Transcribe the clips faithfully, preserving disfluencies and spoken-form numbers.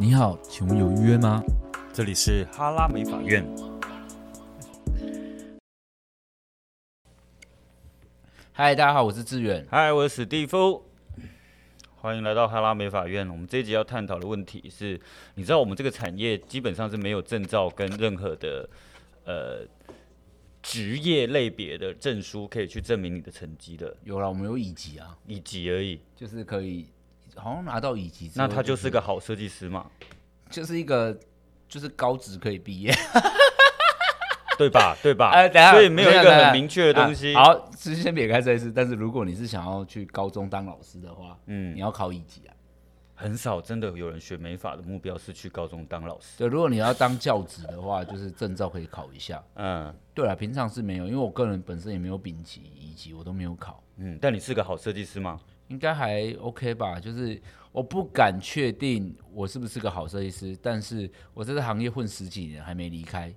你好，请问有预约吗？这里是哈拉美法院。嗨，大家好，我是志远。嗨，我是史蒂夫。欢迎来到哈拉美法院。我们这一集要探讨的问题是，你知道我们这个产业基本上是没有证照跟任何的呃职业类别的证书可以去证明你的成绩的。有啦，我们有乙级啊，乙级而已，就是可以。好像拿到乙级之後、就是，那他就是个好设计师嘛，就是一个就是高职可以毕业，对吧？对吧？哎、呃，等一下，所以没有一个很明确的东西。啊、好，先撇开这一次，但是如果你是想要去高中当老师的话，嗯，你要考乙级啊。很少真的有人学美法的目标是去高中当老师。对，如果你要当教职的话，就是证照可以考一下。嗯，对啦，平常是没有，因为我个人本身也没有丙级、乙级，我都没有考。嗯，但你是个好设计师吗？应该还 OK 吧，就是我不敢确定我是不是个好设计师，但是我在这行业混十几年还没离开，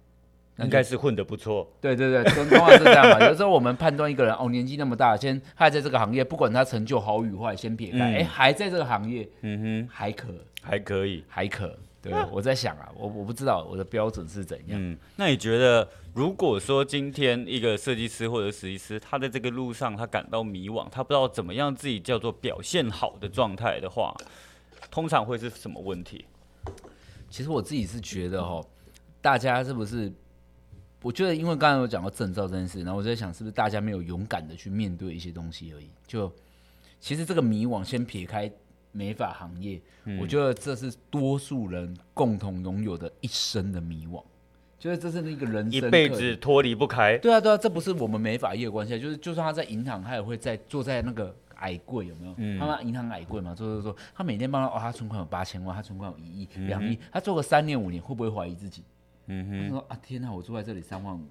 应该是混得不错。对对对，通常是这样嘛。有时候我们判断一个人哦，年纪那么大，先还在这个行业，不管他成就好与坏，先撇开，哎、嗯欸，还在这个行业，嗯哼，还可，还可以，还可。对，啊、我在想啊，我我不知道我的标准是怎样。嗯，那你觉得，如果说今天一个设计师或者设计师，他在这个路上他感到迷惘，他不知道怎么样自己叫做表现好的状态的话，通常会是什么问题？其实我自己是觉得齁，大家是不是？我觉得，因为刚才有讲到证照这件事，然后我在想，是不是大家没有勇敢的去面对一些东西而已？就其实这个迷惘，先撇开。美发行业、嗯，我觉得这是多数人共同拥有的一生的迷惘，就是这是那个人生一辈子脱离不开。对啊，对啊，这不是我们美发业的关系，就是就算他在银行，他也会在坐在那个矮柜，有没有？嗯、他在银行矮柜嘛，坐坐坐，他每天帮他哦，他存款有八千万，他存款有一亿、两、嗯、亿，他做个三年五年，会不会怀疑自己？嗯哼，他说啊，天哪，我住在这里三万五，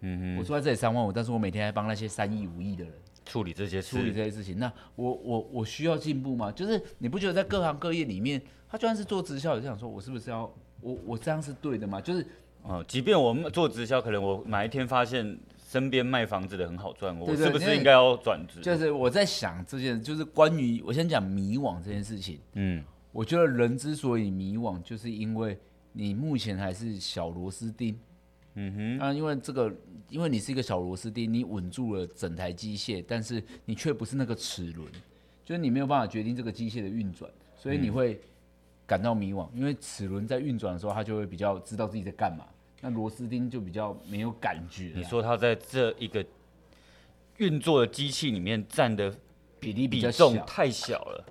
嗯哼，我住在这里三万五，但是我每天还帮那些三亿五亿的人。处理这些事，处理这些事情，那我我我需要进步吗？就是你不觉得在各行各业里面，他就算是做直销，也是想说，我是不是要我我这样是对的吗？就是，哦，即便我们做直销，可能我哪一天发现身边卖房子的很好赚，我是不是应该要转职？就是我在想这件，就是关于我先讲迷惘这件事情。嗯，我觉得人之所以迷惘，就是因为你目前还是小螺丝钉。嗯哼，啊，因为这个，因为你是一个小螺丝钉，你稳住了整台机械，但是你却不是那个齿轮，就是你没有办法决定这个机械的运转，所以你会感到迷惘。嗯、因为齿轮在运转的时候，它就会比较知道自己在干嘛，那螺丝钉就比较没有感觉。你说它在这一个运作的机器里面占的比例比重太小了，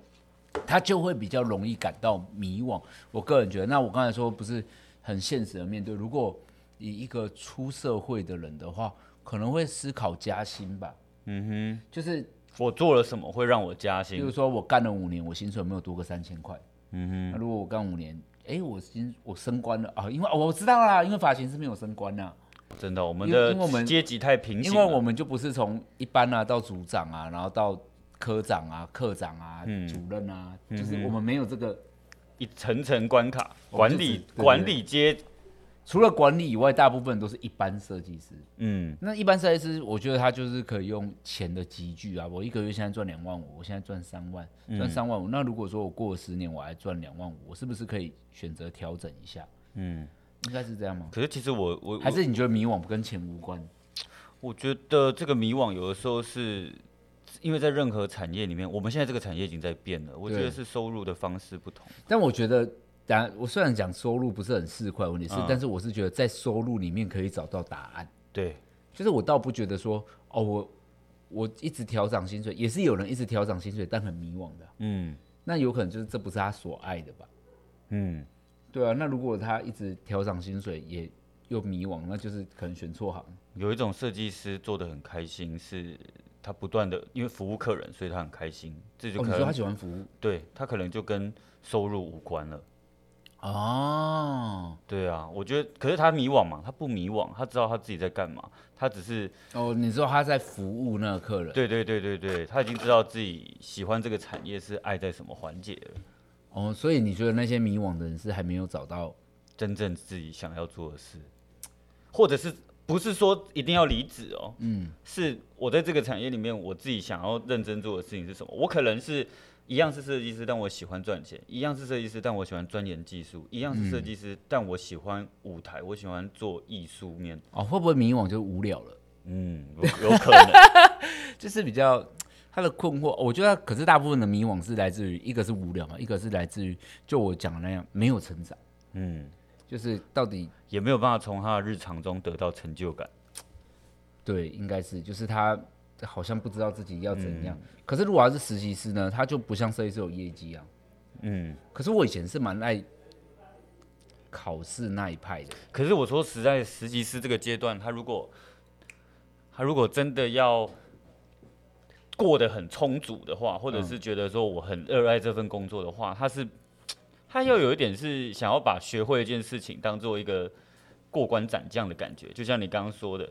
它就会比较容易感到迷惘。我个人觉得，那我刚才说不是很现实的面对，如果以一个出社会的人的话，可能会思考加薪吧。嗯哼，就是我做了什么会让我加薪？比如说我干了五年，我薪水有没有多个三千块？嗯哼，那如果我干五年，哎、欸，我薪我升官了啊，因为、哦、我知道啦，因为发型师没有升官啦、啊。真的，我们的阶级太平行了，因为我们就不是从一般啊到组长啊，然后到科长啊、课长啊、嗯、主任啊，就是我们没有这个一层层关卡管理管理阶。除了管理以外，大部分都是一般设计师。嗯，那一般设计师，我觉得他就是可以用钱的集聚啊。我一个月现在赚两万五，我现在赚三万，赚三万五。那如果说我过了十年我还赚两万五，我是不是可以选择调整一下？嗯，应该是这样吗？可是其实我我还是你觉得迷惘跟钱无关？我觉得这个迷惘有的时候是因为在任何产业里面，我们现在这个产业已经在变了。我觉得是收入的方式不同。但我觉得。当然，我虽然讲收入不是很市侩问题是、嗯，但是我是觉得在收入里面可以找到答案。对，就是我倒不觉得说，哦，我我一直调涨薪水，也是有人一直调涨薪水，但很迷惘的、啊。嗯，那有可能就是这不是他所爱的吧？嗯，对啊。那如果他一直调涨薪水也又迷惘，那就是可能选错行。有一种设计师做得很开心，是他不断的因为服务客人，所以他很开心。这就可能、哦、你说他喜欢服务，对他可能就跟收入无关了。哦、oh ，对啊，我觉得，可是他迷惘嘛，他不迷惘，他知道他自己在干嘛，他只是哦，你知道他在服务那个客人，对对对对对，他已经知道自己喜欢这个产业是爱在什么环节了。哦，所以你觉得那些迷惘的人是还没有找到真正自己想要做的事，或者是不是说一定要离职哦？嗯，是我在这个产业里面，我自己想要认真做的事情是什么？我可能是一样是设计师，但我喜欢赚钱；一样是设计师，但我喜欢钻研技术；一样是设计师，嗯、但我喜欢舞台，我喜欢做艺术面。哦，会不会迷惘就无聊了？嗯，有可能，就是比较他的困惑。我觉得，可是大部分的迷惘是来自于一个是无聊嘛，一个是来自于就我讲的那样没有成长。嗯，就是到底也没有办法从他的日常中得到成就感。对，应该是，就是他。好像不知道自己要怎样，嗯、可是如果他是实习师呢，他就不像设计师有业绩啊。嗯，可是我以前是蛮爱考试那一派的。可是我说实在，实习师这个阶段，他如果他如果真的要过得很充足的话，或者是觉得说我很热爱这份工作的话，他是他要有一点是想要把学会一件事情当做一个过关斩将的感觉，就像你刚刚说的。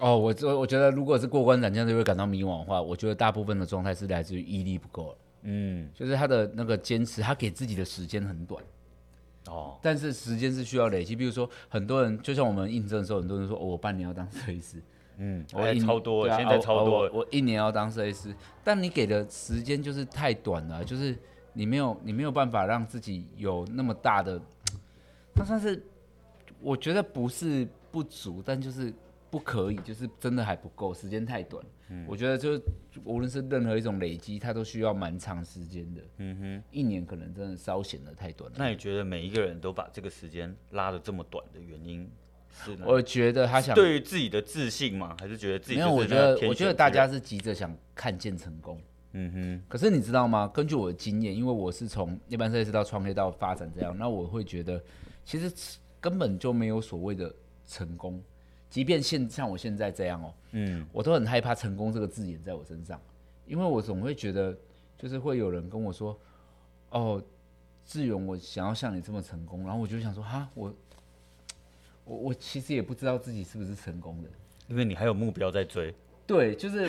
哦，我我觉得如果是过关斩将就会感到迷惘的话，我觉得大部分的状态是来自于毅力不够了。嗯，就是他的那个坚持，他给自己的时间很短。哦，但是时间是需要累积。比如说，很多人就像我们应征的时候，很多人说、哦、我半年要当设计师。嗯，我也超多了、啊，现在超多了、哦我。我一年要当设计师，但你给的时间就是太短了，就是你没有你没有办法让自己有那么大的，那算是我觉得不是不足，但就是。不可以，就是真的还不够，时间太短、嗯。我觉得就无论是任何一种累积，它都需要蛮长时间的。嗯哼，一年可能真的稍显得太短了。那你觉得每一个人都把这个时间拉得这么短的原因是哪？我觉得他想对于自己的自信吗？还是觉得自己就是没有？我觉得，我觉得大家是急着想看见成功。嗯哼，可是你知道吗？根据我的经验，因为我是从一般设计师到创业到发展这样，那我会觉得其实根本就没有所谓的成功。即便现像我现在这样哦、喔，嗯，我都很害怕成功这个字眼在我身上，因为我总会觉得，就是会有人跟我说，哦，志勇，我想要像你这么成功，然后我就想说，哈，我，我我其实也不知道自己是不是成功的，因为你还有目标在追，对，就是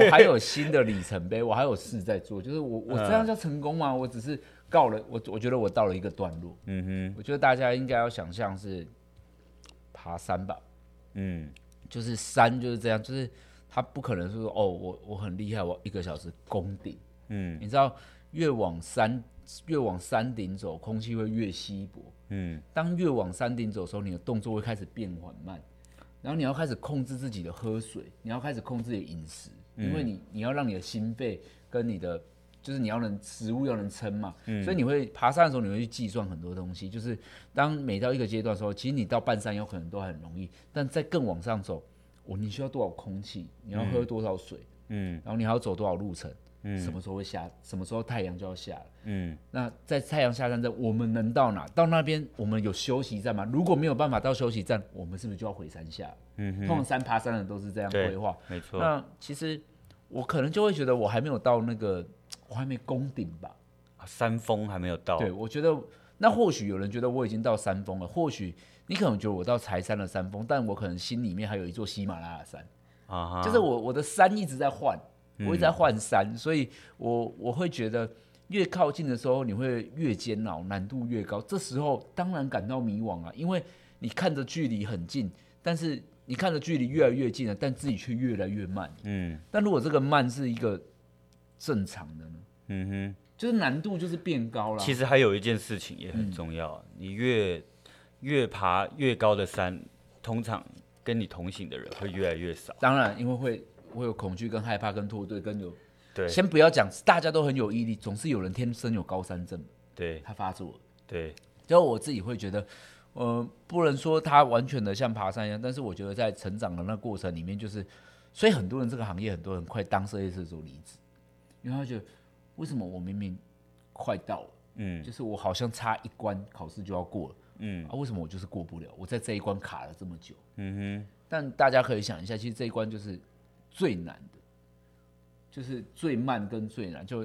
我还有新的里程碑，我还有事在做，就是我我这样叫成功吗？我只是告了我，我觉得我到了一个段落，嗯哼，我觉得大家应该要想象是爬山吧。嗯，就是山就是这样，就是他不可能说哦，我我很厉害，我一个小时攻顶。嗯，你知道越往山越往山顶走，空气会越稀薄。嗯，当越往山顶走的时候，你的动作会开始变缓慢，然后你要开始控制自己的喝水，你要开始控制自己的饮食，嗯、因为你你要让你的心肺跟你的就是你要能食物要能撑嘛、嗯，所以你会爬山的时候你会去计算很多东西，就是当每到一个阶段的时候，其实你到半山腰可能都很容易，但再更往上走，我你需要多少空气，你要喝多少水，嗯，然后你还要走多少路程，嗯，什么时候会下，什么时候太阳就要下了，嗯，那在太阳下山站我们能到哪？到那边我们有休息站吗？如果没有办法到休息站，我们是不是就要回山下？嗯，通常山爬山的都是这样规划，没错。那其实我可能就会觉得我还没有到那个。我还没攻顶吧，山峰还没有到。对，我觉得那或许有人觉得我已经到山峰了，或许你可能觉得我到柴山的山峰，但我可能心里面还有一座喜马拉雅山。啊、uh-huh. ，就是我我的山一直在换，我一直在换山，嗯、所以我我会觉得越靠近的时候，你会越煎熬，难度越高。这时候当然感到迷惘啊，因为你看着距离很近，但是你看着距离越来越近了，但自己却越来越慢。嗯，但如果这个慢是一个正常的呢？嗯哼，就是难度就是变高了。其实还有一件事情也很重要、啊嗯，你越越爬越高的山，通常跟你同行的人会越来越少。当然，因为会会有恐惧、跟害怕、跟脱队、跟有对。先不要讲，大家都很有毅力，总是有人天生有高山症。对，他发作了。对，然后我自己会觉得，呃，不能说他完全的像爬山一样，但是我觉得在成长的那过程里面，就是，所以很多人这个行业，很多人快当设计师的时候离职。因为他觉得，为什么我明明快到了，嗯，就是我好像差一关考试就要过了，嗯，啊，为什么我就是过不了？我在这一关卡了这么久，嗯哼。但大家可以想一下，其实这一关就是最难的，就是最慢跟最难。就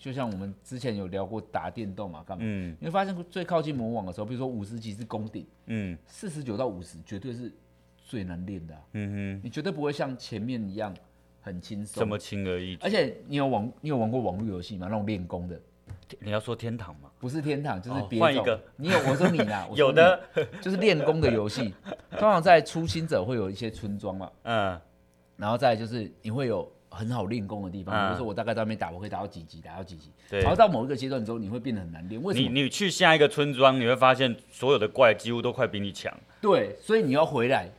就像我们之前有聊过打电动嘛，干嘛？嗯，你会发现最靠近魔网的时候，比如说五十级是攻顶，嗯，四十九到五十绝对是最难练的、啊，嗯哼，你绝对不会像前面一样。很轻松，这么轻而易举。而且你有网，你有玩过网络游戏吗？那种练功的，你要说天堂吗？不是天堂，就是别种。换、哦、一个，你有我说你啦，我说你有的就是练功的游戏。通常在初心者会有一些村庄嘛，嗯，然后再就是你会有很好练功的地方，比如说我大概在那边打，我可以打到几级，打到几级，然后到某一个阶段之后，你会变得很难练。为什么？你你去下一个村庄，你会发现所有的怪几乎都快比你强。对，所以你要回来，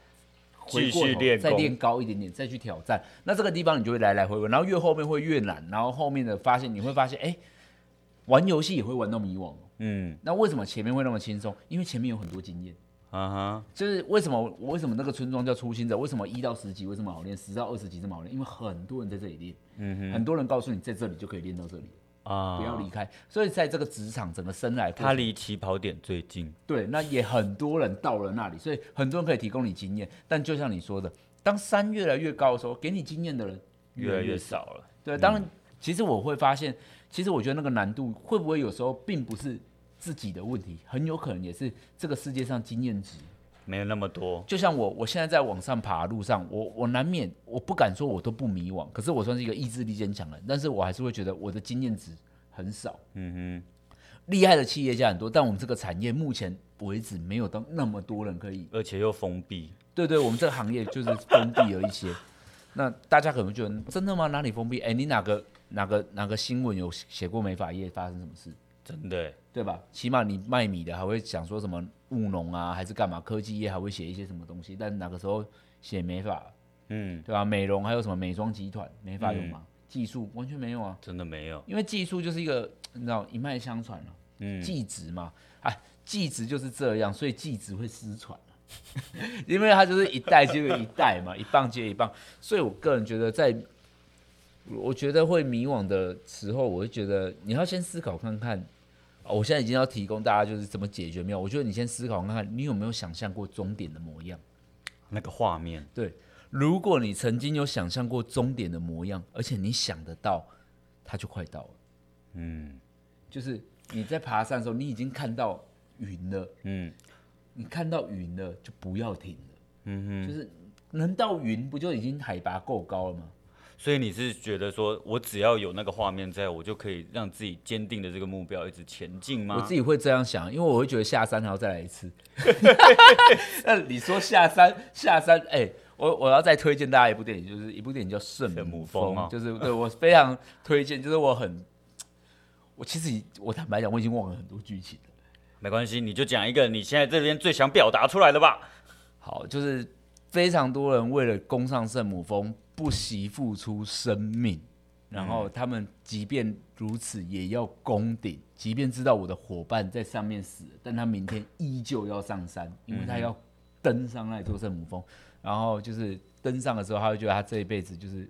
继续练，再练高一点点，再去挑战。那这个地方你就会来来回回，然后越后面会越难，然后后面的发现你会发现，哎、欸，玩游戏也会玩到迷惘。嗯，那为什么前面会那么轻松？因为前面有很多经验。Uh-huh. 就是为什么为什么那个村庄叫初心者？为什么一到十级为什么好练，十到二十级这么好练？因为很多人在这里练，嗯、很多人告诉你在这里就可以练到这里啊， uh-huh. 不要离开。所以在这个职场整个生来，他离起跑点最近。对，那也很多人到了那里，所以很多人可以提供你经验。但就像你说的，当山越来越高的时候，给你经验的人越来越少了。对，当然，嗯、其实我会发现，其实我觉得那个难度会不会有时候并不是自己的问题，很有可能也是这个世界上经验值没有那么多。就像我，我现在在往上爬的路上，我我难免，我不敢说我都不迷惘，可是我算是一个意志力坚强的人，但是我还是会觉得我的经验值很少。嗯哼，厉害的企业家很多，但我们这个产业目前为止没有到那么多人可以，而且又封闭。对对，我们这个行业就是封闭了一些。那大家可能觉得真的吗？哪里封闭？哎，你哪个哪个哪个新闻有写过美发业发生什么事？真的，对吧？起码你卖米的还会讲说什么务农啊，还是干嘛？科技业还会写一些什么东西，但哪个时候写美发？嗯，对吧？美容还有什么美妆集团，美发有吗？嗯、技术完全没有啊，真的没有。因为技术就是一个你知道一脉相传了、啊，嗯，技职嘛，哎、啊，技职就是这样，所以技职会失传、啊、因为它就是一代接一代嘛，一棒接一棒。所以我个人觉得在，在我觉得会迷惘的时候，我会觉得你要先思考看看。我现在已经要提供大家就是怎么解决没有？我觉得你先思考看看，你有没有想象过终点的模样，那个画面。对，如果你曾经有想象过终点的模样，而且你想得到，它就快到了。嗯，就是你在爬山的时候，你已经看到云了。嗯，你看到云了就不要停了。嗯哼，就是能到云，不就已经海拔够高了吗？所以你是觉得说，我只要有那个画面在，我就可以让自己坚定的这个目标一直前进吗？我自己会这样想，因为我会觉得下山还要再来一次。那你说下山，下山，哎、欸，我我要再推荐大家一部电影，就是一部电影叫《圣母峰》，哦、就是对我非常推荐，就是我很，我其实我坦白讲，我已经忘了很多剧情了。没关系，你就讲一个你现在这边最想表达出来的吧。好，就是非常多人为了攻上圣母峰，不惜付出生命，然后他们即便如此也要攻顶，即便知道我的伙伴在上面死了，但他明天依旧要上山，因为他要登上那座圣母峰。然后就是登上的时候，他会觉得他这一辈子就是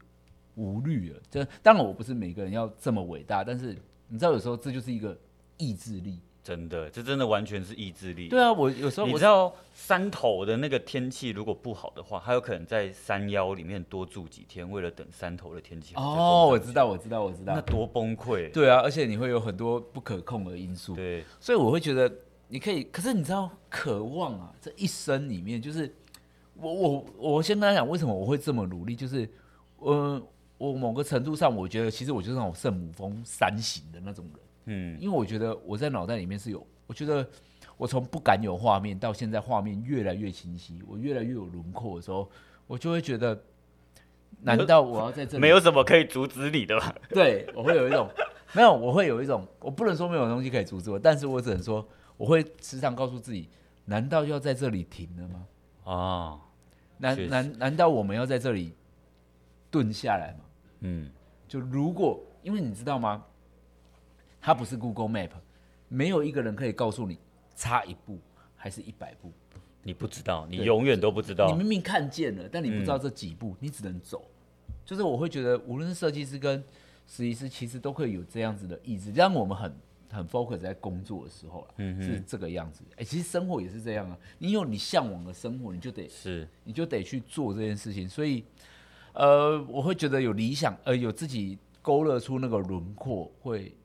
无虑了。就当然我不是每个人要这么伟大，但是你知道有时候这就是一个意志力。真的，这真的完全是意志力。对啊，我有时候我你知道山头的那个天气如果不好的话，他有可能在山腰里面多住几天，为了等山头的天气好。哦，我知道，我知道，我知道。那多崩溃！对啊，而且你会有很多不可控的因素。对，所以我会觉得你可以，可是你知道，渴望啊，这一生里面就是我我我先跟他讲，为什么我会这么努力，就是呃，我某个程度上，我觉得其实我就是那种圣母峰山型的那种人。嗯，因为我觉得我在脑袋里面是有，我觉得我从不敢有画面到现在画面越来越清晰，我越来越有轮廓的时候，我就会觉得，难道我要在这里？没有什么可以阻止你的吧？对，我会有一种没有，我会有一种，我不能说没有东西可以阻止我，但是我只能说，我会时常告诉自己，难道要在这里停了吗？啊、哦，难难难道我们要在这里顿下来吗？嗯，就如果因为你知道吗？它不是 Google Map， 没有一个人可以告诉你差一步还是一百步，你不知道，你永远都不知道。你明明看见了，但你不知道这几步，嗯、你只能走。就是我会觉得，无论是设计师跟实习师，其实都可以有这样子的意志，让我们很很 focus 在工作的时候、嗯、是这个样子。哎、欸，其实生活也是这样啊，你有你向往的生活，你就得是，你就得去做这件事情。所以，呃，我会觉得有理想，呃，有自己勾勒出那个轮廓会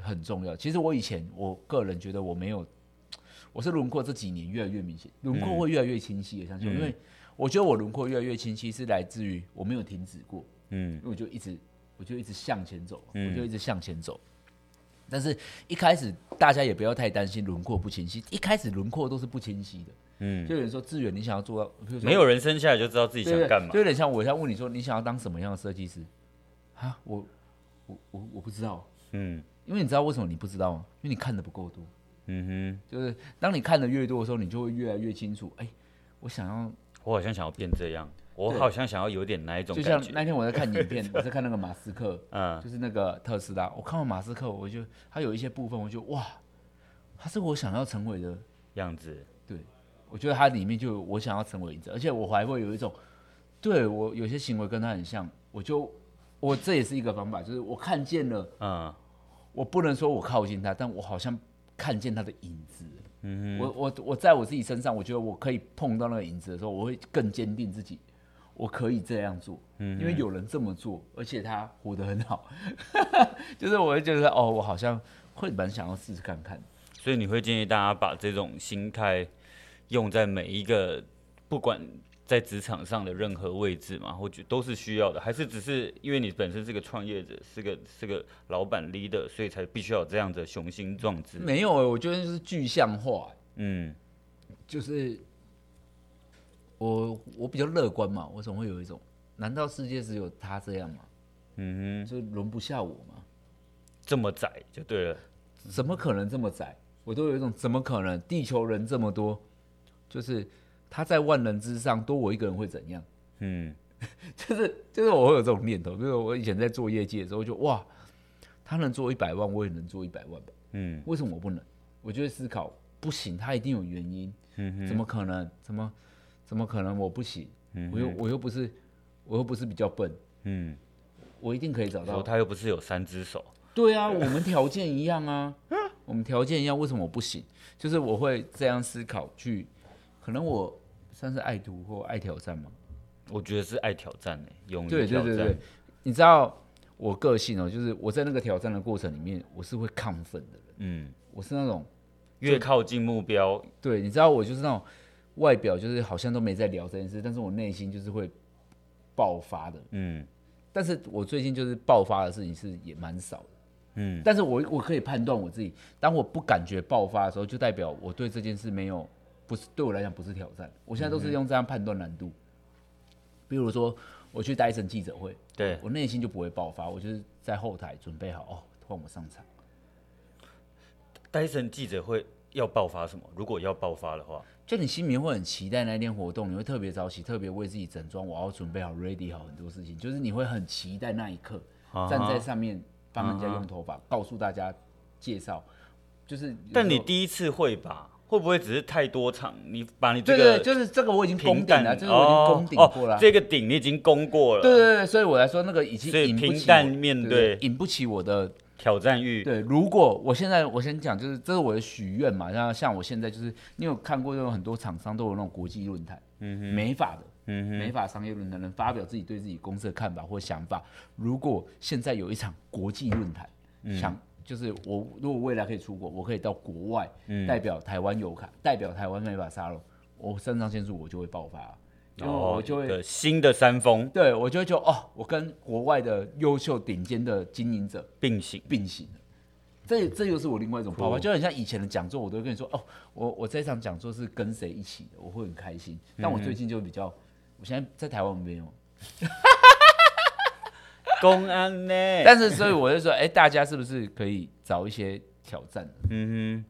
很重要。其实我以前，我个人觉得我没有，我是轮廓这几年越来越明显，轮廓会越来越清晰的，相信、嗯、因为我觉得我轮廓越来越清晰是来自于我没有停止过，嗯，因为我就一直我就一直向前走，嗯、我就一直向前走。但是一开始大家也不要太担心轮廓不清晰，一开始轮廓都是不清晰的，嗯，就有人说志远你想要做到，没有人生下来就知道自己想干嘛，就有点像我像问你说你想要当什么样的设计师，啊，我我我我不知道，嗯，因为你知道为什么你不知道吗？因为你看的不够多，嗯哼，就是当你看的越多的时候，你就会越来越清楚，哎、欸，我想要，我好像想要变这样。我好像想要有点那一种感觉，就像那天我在看影片，我在看那个马斯克，嗯，就是那个特斯拉。我看到马斯克，我就他有一些部分，我就哇，他是我想要成为的样子。对，我觉得他里面就有我想要成为的，而且我还会有一种，对我有些行为跟他很像，我就我这也是一个方法，就是我看见了，嗯，我不能说我靠近他，但我好像看见他的影子。嗯，我我我在我自己身上，我觉得我可以碰到那个影子的时候，我会更坚定自己。我可以这样做，因为有人这么做，而且他活得很好，就是我会觉得哦，我好像会蛮想要试试看看。所以你会建议大家把这种心态用在每一个，不管在职场上的任何位置嘛，或者都是需要的，还是只是因为你本身是个创业者，是个是个老板 leader， 所以才必须要有这样的雄心壮志？没有、欸，我觉得就是具象化、欸，嗯，就是。我我比较乐观嘛，我总会有一种，难道世界只有他这样吗？嗯哼，就轮不下我吗？这么窄就对了，怎么可能这么窄？我都有一种怎么可能？地球人这么多，就是他在万人之上，多我一个人会怎样？嗯，就是就是我会有这种念头，比如我以前在做业界的时候就，就哇，他能做一百万，我也能做一百万吧？嗯，为什么我不能？我就会思考，不行，他一定有原因。嗯哼，怎么可能？怎么？怎么可能我不行？嗯、我又我又不是，我又不是比较笨，嗯，我一定可以找到。他又不是有三只手。对啊，我们条件一样啊，我们条件一样，为什么我不行？就是我会这样思考去，可能我算是爱读或爱挑战嘛。我觉得是爱挑战诶、欸，勇于挑战。对对对对，你知道我个性哦、喔，就是我在那个挑战的过程里面，我是会亢奋的人。嗯，我是那种越靠近目标，对，你知道我就是那种。外表就是好像都没在聊这件事，但是我内心就是会爆发的，嗯。但是我最近就是爆发的事情是也蛮少的，嗯。但是我我可以判断我自己，当我不感觉爆发的时候，就代表我对这件事没有不是对我来讲不是挑战。我现在都是用这样判断难度。嗯、比如说我去Dyson记者会，对我内心就不会爆发，我就是在后台准备好哦，换我上场。Dyson记者会要爆发什么？如果要爆发的话。就你心里面会很期待那一天活动，你会特别早起，特别为自己整装，我要准备好 ready 好很多事情，就是你会很期待那一刻， uh -huh. 站在上面帮人家用头发， uh -huh. 告诉大家介绍，就是。但你第一次会吧？会不会只是太多场？你把你这个对对，就是这个我已经攻顶了，这个我已经攻顶过了、哦哦，这个顶你已经攻过了。对对对，所以我来说那个已经引不起平淡面对，引不起我的。挑战欲对，如果我现在我先讲，就是这是我的许愿嘛，像像我现在就是，你有看过有很多厂商都有那种国际论坛，嗯哼，美法的，嗯哼，美法商业论坛能发表自己对自己公司的看法或想法。如果现在有一场国际论坛，想就是我如果未来可以出国，我可以到国外、嗯、代表台湾油卡，代表台湾美法沙龙，我肾上腺素我就会爆发。然后我就会、哦、新的山峰，对我就会觉得哦，我跟国外的优秀顶尖的经营者并行并行了，这这又是我另外一种爆发，就很像以前的讲座，我都会跟你说哦，我我这场讲座是跟谁一起的，我会很开心。但我最近就比较，嗯、我现在在台湾没有，公安呢、欸？但是所以我就说，哎、欸，大家是不是可以找一些挑战？嗯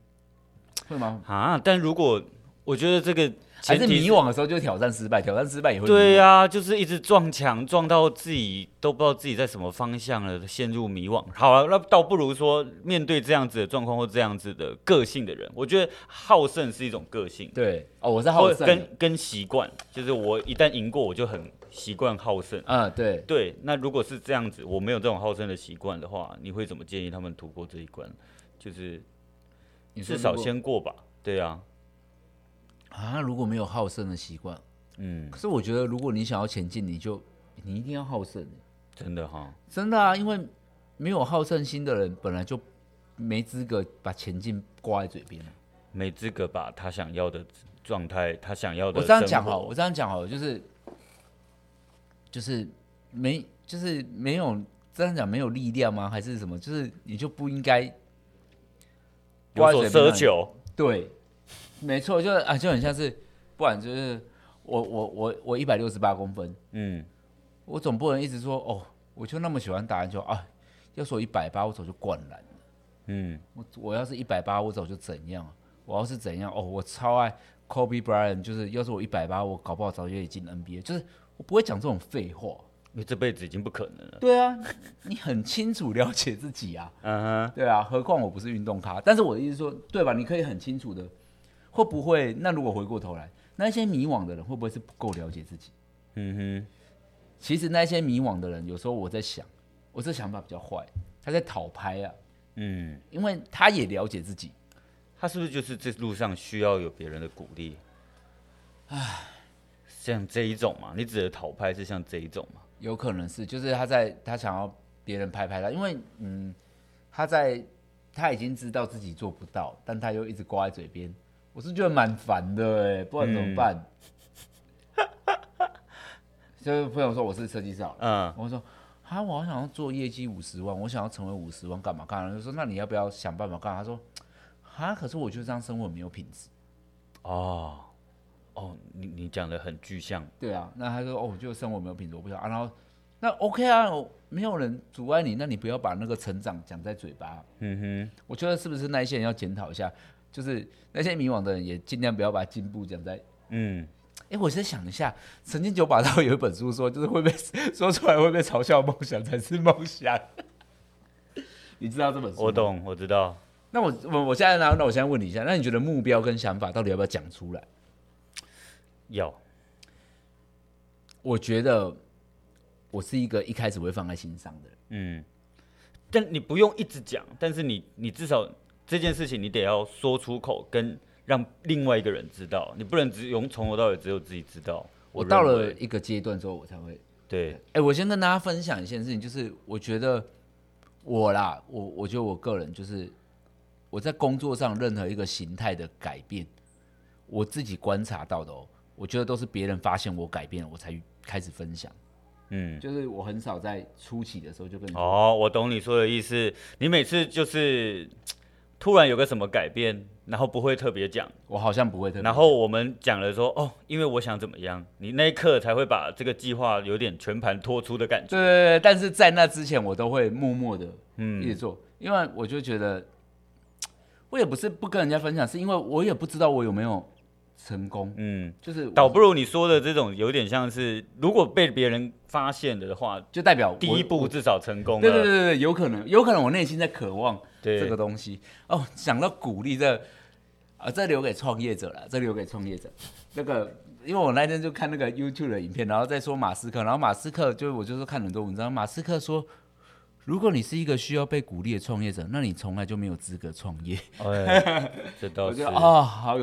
哼，会吗？啊，但如果我觉得这个。还是迷惘的时候就挑战失败，挑战失败也会迷惘。对啊，就是一直撞墙，撞到自己都不知道自己在什么方向了，陷入迷惘。好了、啊，那倒不如说面对这样子的状况或这样子的个性的人，我觉得好胜是一种个性。对，哦，我是好胜，跟跟习惯，就是我一旦赢过，我就很习惯好胜。嗯，对对。那如果是这样子，我没有这种好胜的习惯的话，你会怎么建议他们突破这一关？就是至少先过吧。对啊。啊，如果没有好胜的习惯，嗯，可是我觉得，如果你想要前进，你就你一定要好胜，真的哈、哦，真的啊，因为没有好胜心的人，本来就没资格把前进挂在嘴边，没资格把他想要的状态，他想要的生活。我这样讲好，我这样讲好，就是就是没就是没有这样讲没有力量吗？还是什么？就是你就不应该有所奢求，对。没错，就啊，就很像是，不然就是我我我我一百六十八公分，嗯，我总不能一直说哦，我就那么喜欢打篮球啊！要是我一百八我早就灌篮了。嗯，我我要是一百八我早就怎样？我要是怎样？哦，我超爱 Kobe Bryant， 就是要是我一百八我搞不好早就已经 N B A， 就是我不会讲这种废话。因为这辈子已经不可能了。对啊，你很清楚了解自己啊。嗯哼。对啊，何况我不是运动咖。但是我的意思说，对吧？你可以很清楚的，会不会？那如果回过头来，那些迷惘的人会不会是不够了解自己？嗯哼。其实那些迷惘的人，有时候我在想，我这想法比较坏，他在讨拍啊。嗯。因为他也了解自己，他是不是就是这路上需要有别人的鼓励？唉，像这一种嘛，你指的讨拍是像这一种嘛？有可能是，就是他在他想要别人拍拍他，因为嗯，他在他已经知道自己做不到，但他又一直挂在嘴边，我是觉得蛮烦的哎、欸，不然怎么办？嗯、就是朋友说我是设计师好了，嗯，我说啊，我好想要做业绩五十万，我想要成为五十万，干嘛干嘛？就说那你要不要想办法干嘛？他说啊，可是我就这样生活没有品质。哦。哦，你你讲的很具象。对啊，那他说哦，我就生活没有品质，我不想啊。然后那 OK 啊，没有人阻碍你，那你不要把那个成长讲在嘴巴。嗯哼，我觉得是不是那一些人要检讨一下，就是那些迷惘的人也尽量不要把进步讲在。嗯，哎、欸，我先想一下，曾经九把刀有一本书说，就是会被说出来会被嘲笑，梦想才是梦想。你知道这本书？我懂，我知道。那我我我现在那我现在问你一下，那你觉得目标跟想法到底要不要讲出来？要，我觉得我是一个一开始会放在心上的人。嗯，但你不用一直讲，但是 你, 你至少这件事情你得要说出口，跟让另外一个人知道，你不能只用从头到尾只有自己知道。我, 我到了一个阶段之后，我才会对。哎、欸，我先跟大家分享一件事情，就是我觉得我啦，我我觉得我个人就是我在工作上任何一个形态的改变，我自己观察到的哦。我觉得都是别人发现我改变了，我才开始分享。嗯，就是我很少在初期的时候就跟你说。哦，我懂你说的意思。你每次就是突然有个什么改变，然后不会特别讲。我好像不会特别讲。然后我们讲了说，哦，因为我想怎么样，你那一刻才会把这个计划有点全盘托出的感觉。对对对，但是在那之前我都会默默的一直做，嗯，因为我就觉得我也不是不跟人家分享，是因为我也不知道我有没有成功。嗯，就是倒不如你说的这种有点像是，如果被别人发现的话，就代表第一步至少成功了。对对对对，有可能，有可能我内心在渴望这个东西。哦，想到鼓励这，啊，这留给创业者了，这留给创业者。那个，因为我那天就看那个 YouTube 的影片，然后在说马斯克，然后马斯克就我就是看很多文章，马斯克说，如果你是一个需要被鼓励的创业者，那你从来就没有资格创业。哎，这倒是。我觉得哦，好。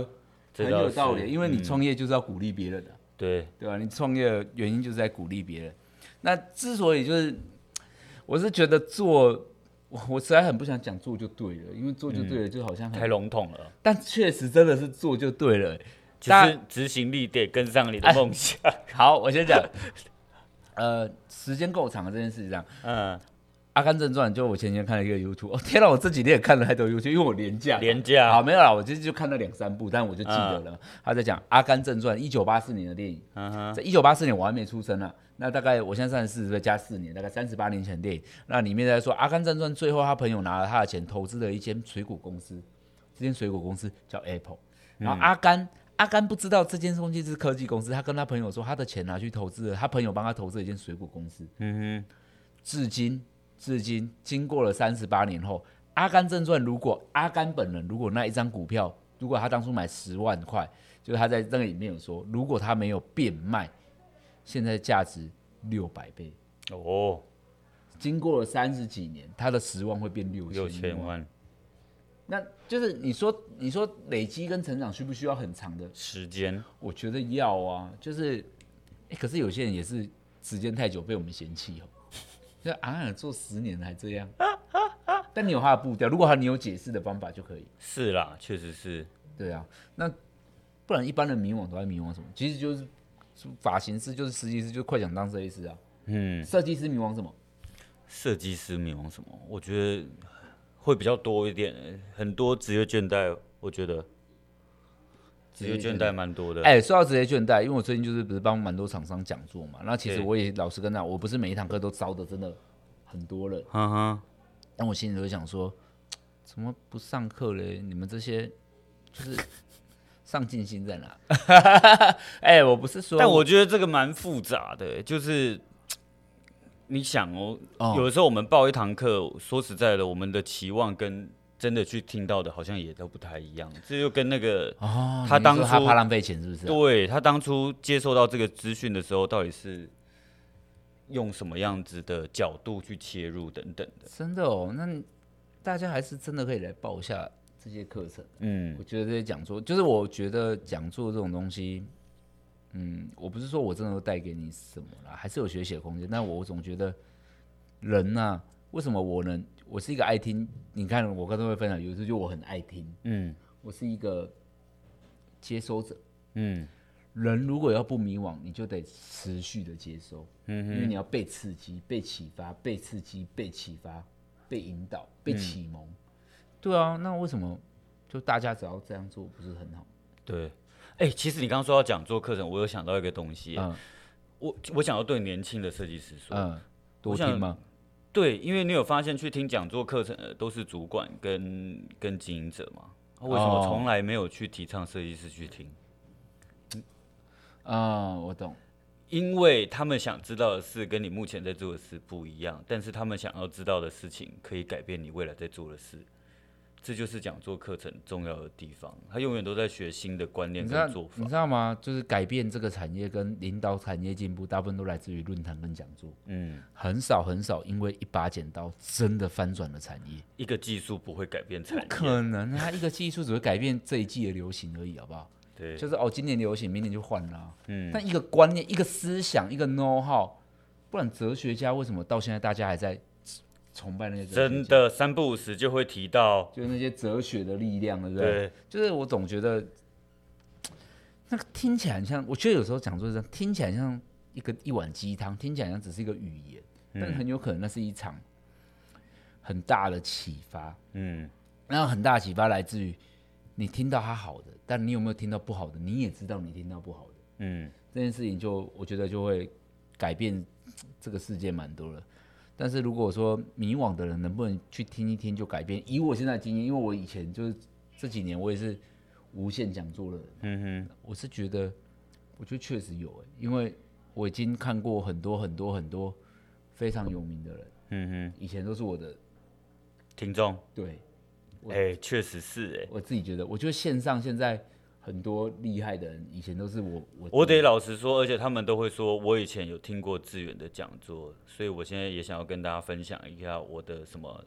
很有道理，因为你创业就是要鼓励别人的，啊嗯，对对吧？你创业的原因就是在鼓励别人。那之所以就是，我是觉得做，我实在很不想讲做就对了，因为做就对了，嗯，就好像很太笼统了。但确实真的是做就对了，其实执行力得跟上你的梦想。啊，好，我先讲，呃，时间够长的这件事情上，嗯。阿甘正传，就我前天看了一个 YouTube， 哦天哪，我这几天也看了太多 YouTube， 因为我廉价廉价，好没有啦，我其实就看了两三部，但我就记得了。嗯，他在讲《阿甘正传》，一九八四年的电影，嗯，在一九八四年我还没出生啊，那大概我现在三十四岁加四年，大概三十八年前的电影。那里面在说，《阿甘正传》最后他朋友拿了他的钱投资了一间水果公司，这间水果公司叫 Apple， 然后阿甘。嗯阿甘不知道这间东西是科技公司，他跟他朋友说他的钱拿去投资了，他朋友帮他投资了一间水果公司。嗯哼，至今。至今经过了三十八年后，《阿甘正传》如果阿甘本人如果那一张股票，如果他当初买十万块，就是他在那个里面有说，如果他没有变卖，现在价值六百倍哦。经过了三十几年，他的十万会变六千万。六千万，那就是你说你说累积跟成长需不需要很长的时间？我觉得要啊，就是，欸，可是有些人也是时间太久被我们嫌弃哦。就啊，做十年还这样，但你有他的步调，如果你有解释的方法就可以。是啦，确实是。对啊，那不然一般的迷惘都在迷惘什么？其实就是发型师，就是设计师，就是快想当设计师啊。嗯，设计师迷惘什么？设计师迷惘什么？我觉得会比较多一点，很多职业倦怠，我觉得。职业倦怠蛮多的。哎、欸，说到职业倦怠，因为我最近就是不是帮蛮多厂商讲座嘛，那其实我也老实跟他，我不是每一堂课都招的真的很多人，嗯哼，但我心里都想说，怎么不上课嘞？你们这些就是上进心在哪？哎、欸，我不是说，但我觉得这个蛮复杂的、欸，就是。你想哦，有的时候我们报一堂课，说实在的，我们的期望跟真的去听到的，好像也都不太一样。这就跟那个、哦、他当初他怕浪费钱，是不是、啊？对，他当初接受到这个资讯的时候，到底是用什么样子的角度去切入等等的。真的哦，那大家还是真的可以来报一下这些课程。嗯，我觉得这些讲座，就是我觉得讲座这种东西。嗯，我不是说我真的会带给你什么啦，还是有学习的空间。但我总觉得人啊，为什么我能？我是一个爱听，你看我刚才会分享，有时候就我很爱听，嗯，我是一个接收者，嗯，人如果要不迷惘，你就得持续的接收，嗯，因为你要被刺激、被启发、被刺激、被启发、被引导、被启蒙、嗯。对啊，那为什么就大家只要这样做不是很好？对。哎、欸，其实你刚刚说到讲座课程，我有想到一个东西，嗯、我我想要对年轻的设计师说，嗯，多听吗？对，因为你有发现去听讲座课程的都是主管跟跟经营者嘛，为什么从来没有去提倡设计师去听？啊、哦嗯哦，我懂，因为他们想知道的事跟你目前在做的事不一样，但是他们想要知道的事情可以改变你未来在做的事。这就是讲座课程重要的地方，他永远都在学新的观念跟做法。你知道，你知道吗？就是改变这个产业跟领导产业进步，大部分都来自于论坛跟讲座。嗯，很少很少，因为一把剪刀真的翻转了产业。一个技术不会改变产业，不可能啊！一个技术只会改变这一季的流行而已，好不好？对，就是哦，今年流行，明年就换了、啊。嗯，但一个观念、一个思想、一个 know how， 不然哲学家为什么到现在大家还在？崇拜那些真的三不五时就会提到，就是那些哲学的力量，对不对？对，就是我总觉得那个听起来很像，我觉得有时候讲座这样听起来像一个一碗鸡汤，听起来像只是一个语言，嗯、但很有可能那是一场很大的启发。嗯，然后很大的启发来自于你听到它好的，但你有没有听到不好的？你也知道你听到不好的。嗯，这件事情就我觉得就会改变这个世界蛮多了。但是如果说迷惘的人能不能去听一听就改变？以我现在的经验，因为我以前就是这几年我也是无限讲座的人，嗯哼，我是觉得，我觉得确实有、欸，因为我已经看过很多很多很多非常有名的人，嗯哼，以前都是我的听众，对，哎，确实是哎、欸，我自己觉得，我觉得线上现在很多厉害的人，以前都是我我我得老实说，而且他们都会说，我以前有听过志远的讲座，所以我现在也想要跟大家分享一下我的什么，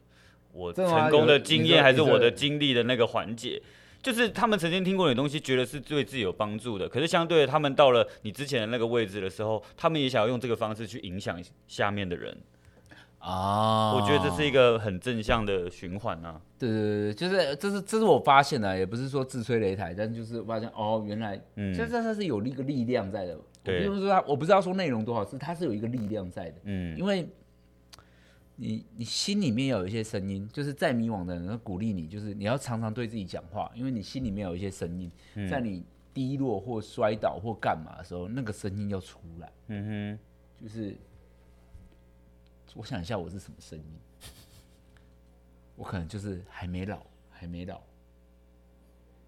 我成功的经验还是我的经历的那个环节，就是他们曾经听过你的东西，觉得是对自己有帮助的，可是相对的，他们到了你之前的那个位置的时候，他们也想要用这个方式去影响下面的人。啊、oh ，我觉得这是一个很正向的循环啊。对对对，就是这是这是我发现的，也不是说自吹擂台，但就是发现哦，原来嗯，其实它是有一个力量在的。对，我不是说它，我不知道说内容多少，是它是有一个力量在的。嗯，因为你你心里面要有一些声音，就是再迷惘的人鼓励你，就是你要常常对自己讲话，因为你心里面有一些声音、嗯，在你低落或摔倒或干嘛的时候，那个声音要出来。嗯哼，就是。我想一下，我是什么声音？我可能就是还没老，还没老，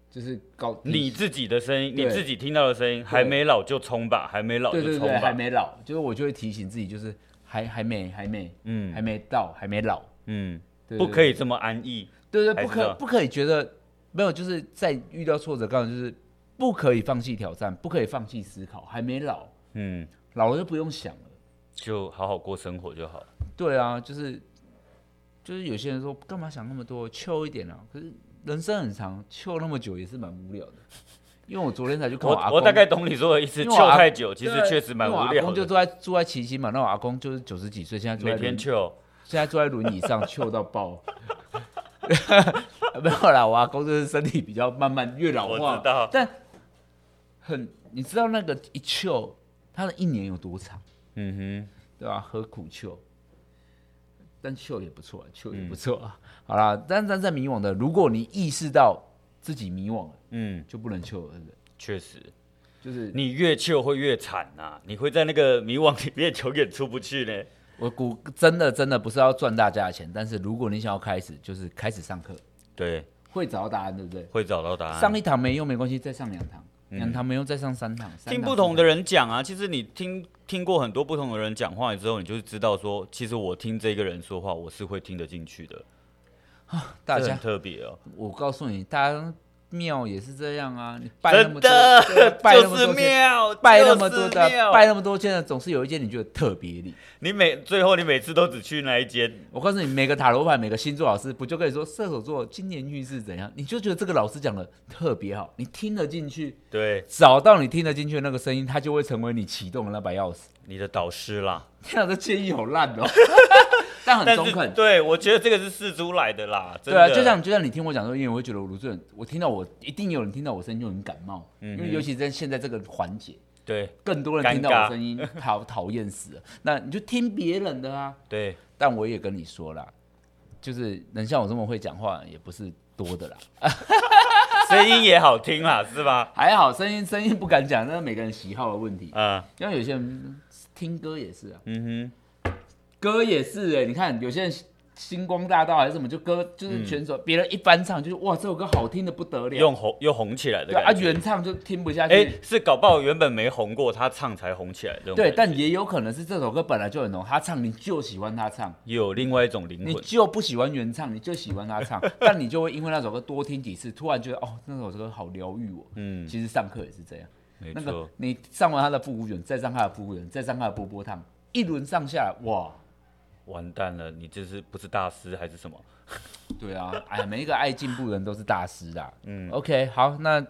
就是高你自己的声音，你自己听到的声音，还没老就冲吧，还没老就冲吧，对对对，还没老，就是我就会提醒自己，就是还还没还没，嗯，还没到，还没老，嗯，对对对，不可以这么安逸，对对，不可不可以觉得没有，就是在遇到挫折，刚好就是不可以放弃挑战，不可以放弃思考，还没老，嗯，老了就不用想了。就好好过生活就好了。对啊，就是就是有些人说干嘛想那么多，chill一点啊。可是人生很长，chill那么久也是蛮无聊的。因为我昨天才去看我阿公，我大概懂你说的意思。chill太久其实确实蛮无聊的。因为我阿公就住在住在七星嘛，那我阿公就是九十几岁，现在住在每天chill，现在住在轮椅上chill到爆。没有啦，我阿公就是身体比较慢慢越老化，我知道。但很你知道那个一chill，他的一年有多长？嗯哼，对吧、啊？何苦求？但求也不错、啊，求也不错、啊嗯。好啦，但但在迷惘的，如果你意识到自己迷惘了，嗯，就不能求了，确实，就是你越秀会越惨啊，你会在那个迷惘里面永远出不去呢。我鼓真的真的不是要赚大家的钱，但是如果你想要开始，就是开始上课，对，会找到答案，对不对？会找到答案。上一堂没用没关系，再上两堂，两、嗯、堂没用再上三堂。听不同的人讲啊，其实你听听过很多不同的人讲话之后，你就知道说，其实我听这个人说话，我是会听得进去的。啊，大家很特别哦。我告诉你，大家庙也是这样啊，你拜那么多，拜那么多庙，拜那么多的，拜那么多间的，总是有一间你觉得特别厉。你每最后你每次都只去那一间。我告诉你，每个塔罗牌、每个星座老师，不就跟你说射手座今年运势怎样，你就觉得这个老师讲的特别好，你听得进去。对，找到你听得进去的那个声音，它就会成为你启动的那把钥匙。你的导师啦，天啊，这建议好烂哦。但很中肯，对，我觉得这个是事出来的啦，真的。对啊，就像就像你听我讲说，因为我会觉得卢志远，我听到我一定有人听到我声音就很感冒，嗯、因为尤其在现在这个环节，对，更多人听到我声音，好讨厌死了。那你就听别人的啊，对。但我也跟你说啦，就是能像我这么会讲话也不是多的啦，声音也好听啦，是吧？还好，声音声音不敢讲，那是每个人喜好的问题啊。因、嗯、为有些人听歌也是啊，嗯哼。歌也是哎、欸，你看有些人星光大道还是什么，就歌就是选手，别、嗯、人一翻唱就是哇，这首歌好听的不得了，用红又红起来的感觉。对啊，原唱就听不下去。哎、欸，是搞不好原本没红过，他唱才红起来的。对，但也有可能是这首歌本来就很红，他唱你就喜欢他唱，有另外一种灵魂。你就不喜欢原唱，你就喜欢他唱，但你就会因为那首歌多听几次，突然觉得哦，那首歌好疗愈我。嗯，其实上课也是这样，没错、那個。你上完他的复古卷，再上他的复古卷，再上他的波波烫，一轮上下哇。完蛋了，你这是不是大师还是什么？对啊，哎，每一个爱进步的人都是大师啦。嗯 ，OK， 好，那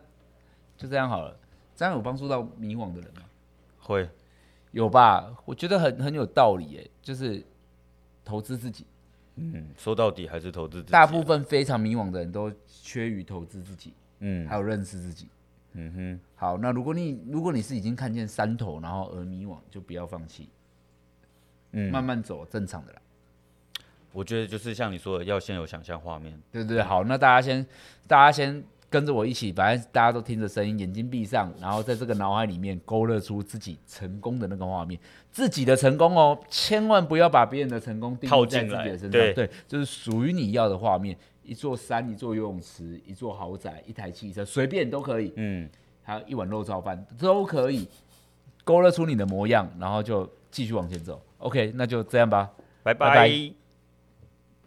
就这样好了。这样有帮助到迷惘的人吗？会，有吧？我觉得 很, 很有道理耶，就是投资自己。嗯，说到底还是投资自己。大部分非常迷惘的人都缺于投资自己，嗯，还有认识自己。嗯哼，好，那如果你如果你是已经看见山头然后而迷惘，就不要放弃。嗯、慢慢走，正常的啦。我觉得就是像你说的，要先有想象画面，对对对。好，那大家先，大家先跟着我一起，反正大家都听着声音，眼睛闭上，然后在这个脑海里面勾勒出自己成功的那个画面，自己的成功哦，千万不要把别人的成功定义在自己的身上，对对，就是属于你要的画面，一座山，一座游泳池，一座豪宅，一台汽车，随便都可以，嗯，还有一碗肉燥饭都可以，勾勒出你的模样，然后就继续往前走。OK， 那就这样吧，拜拜。拜拜。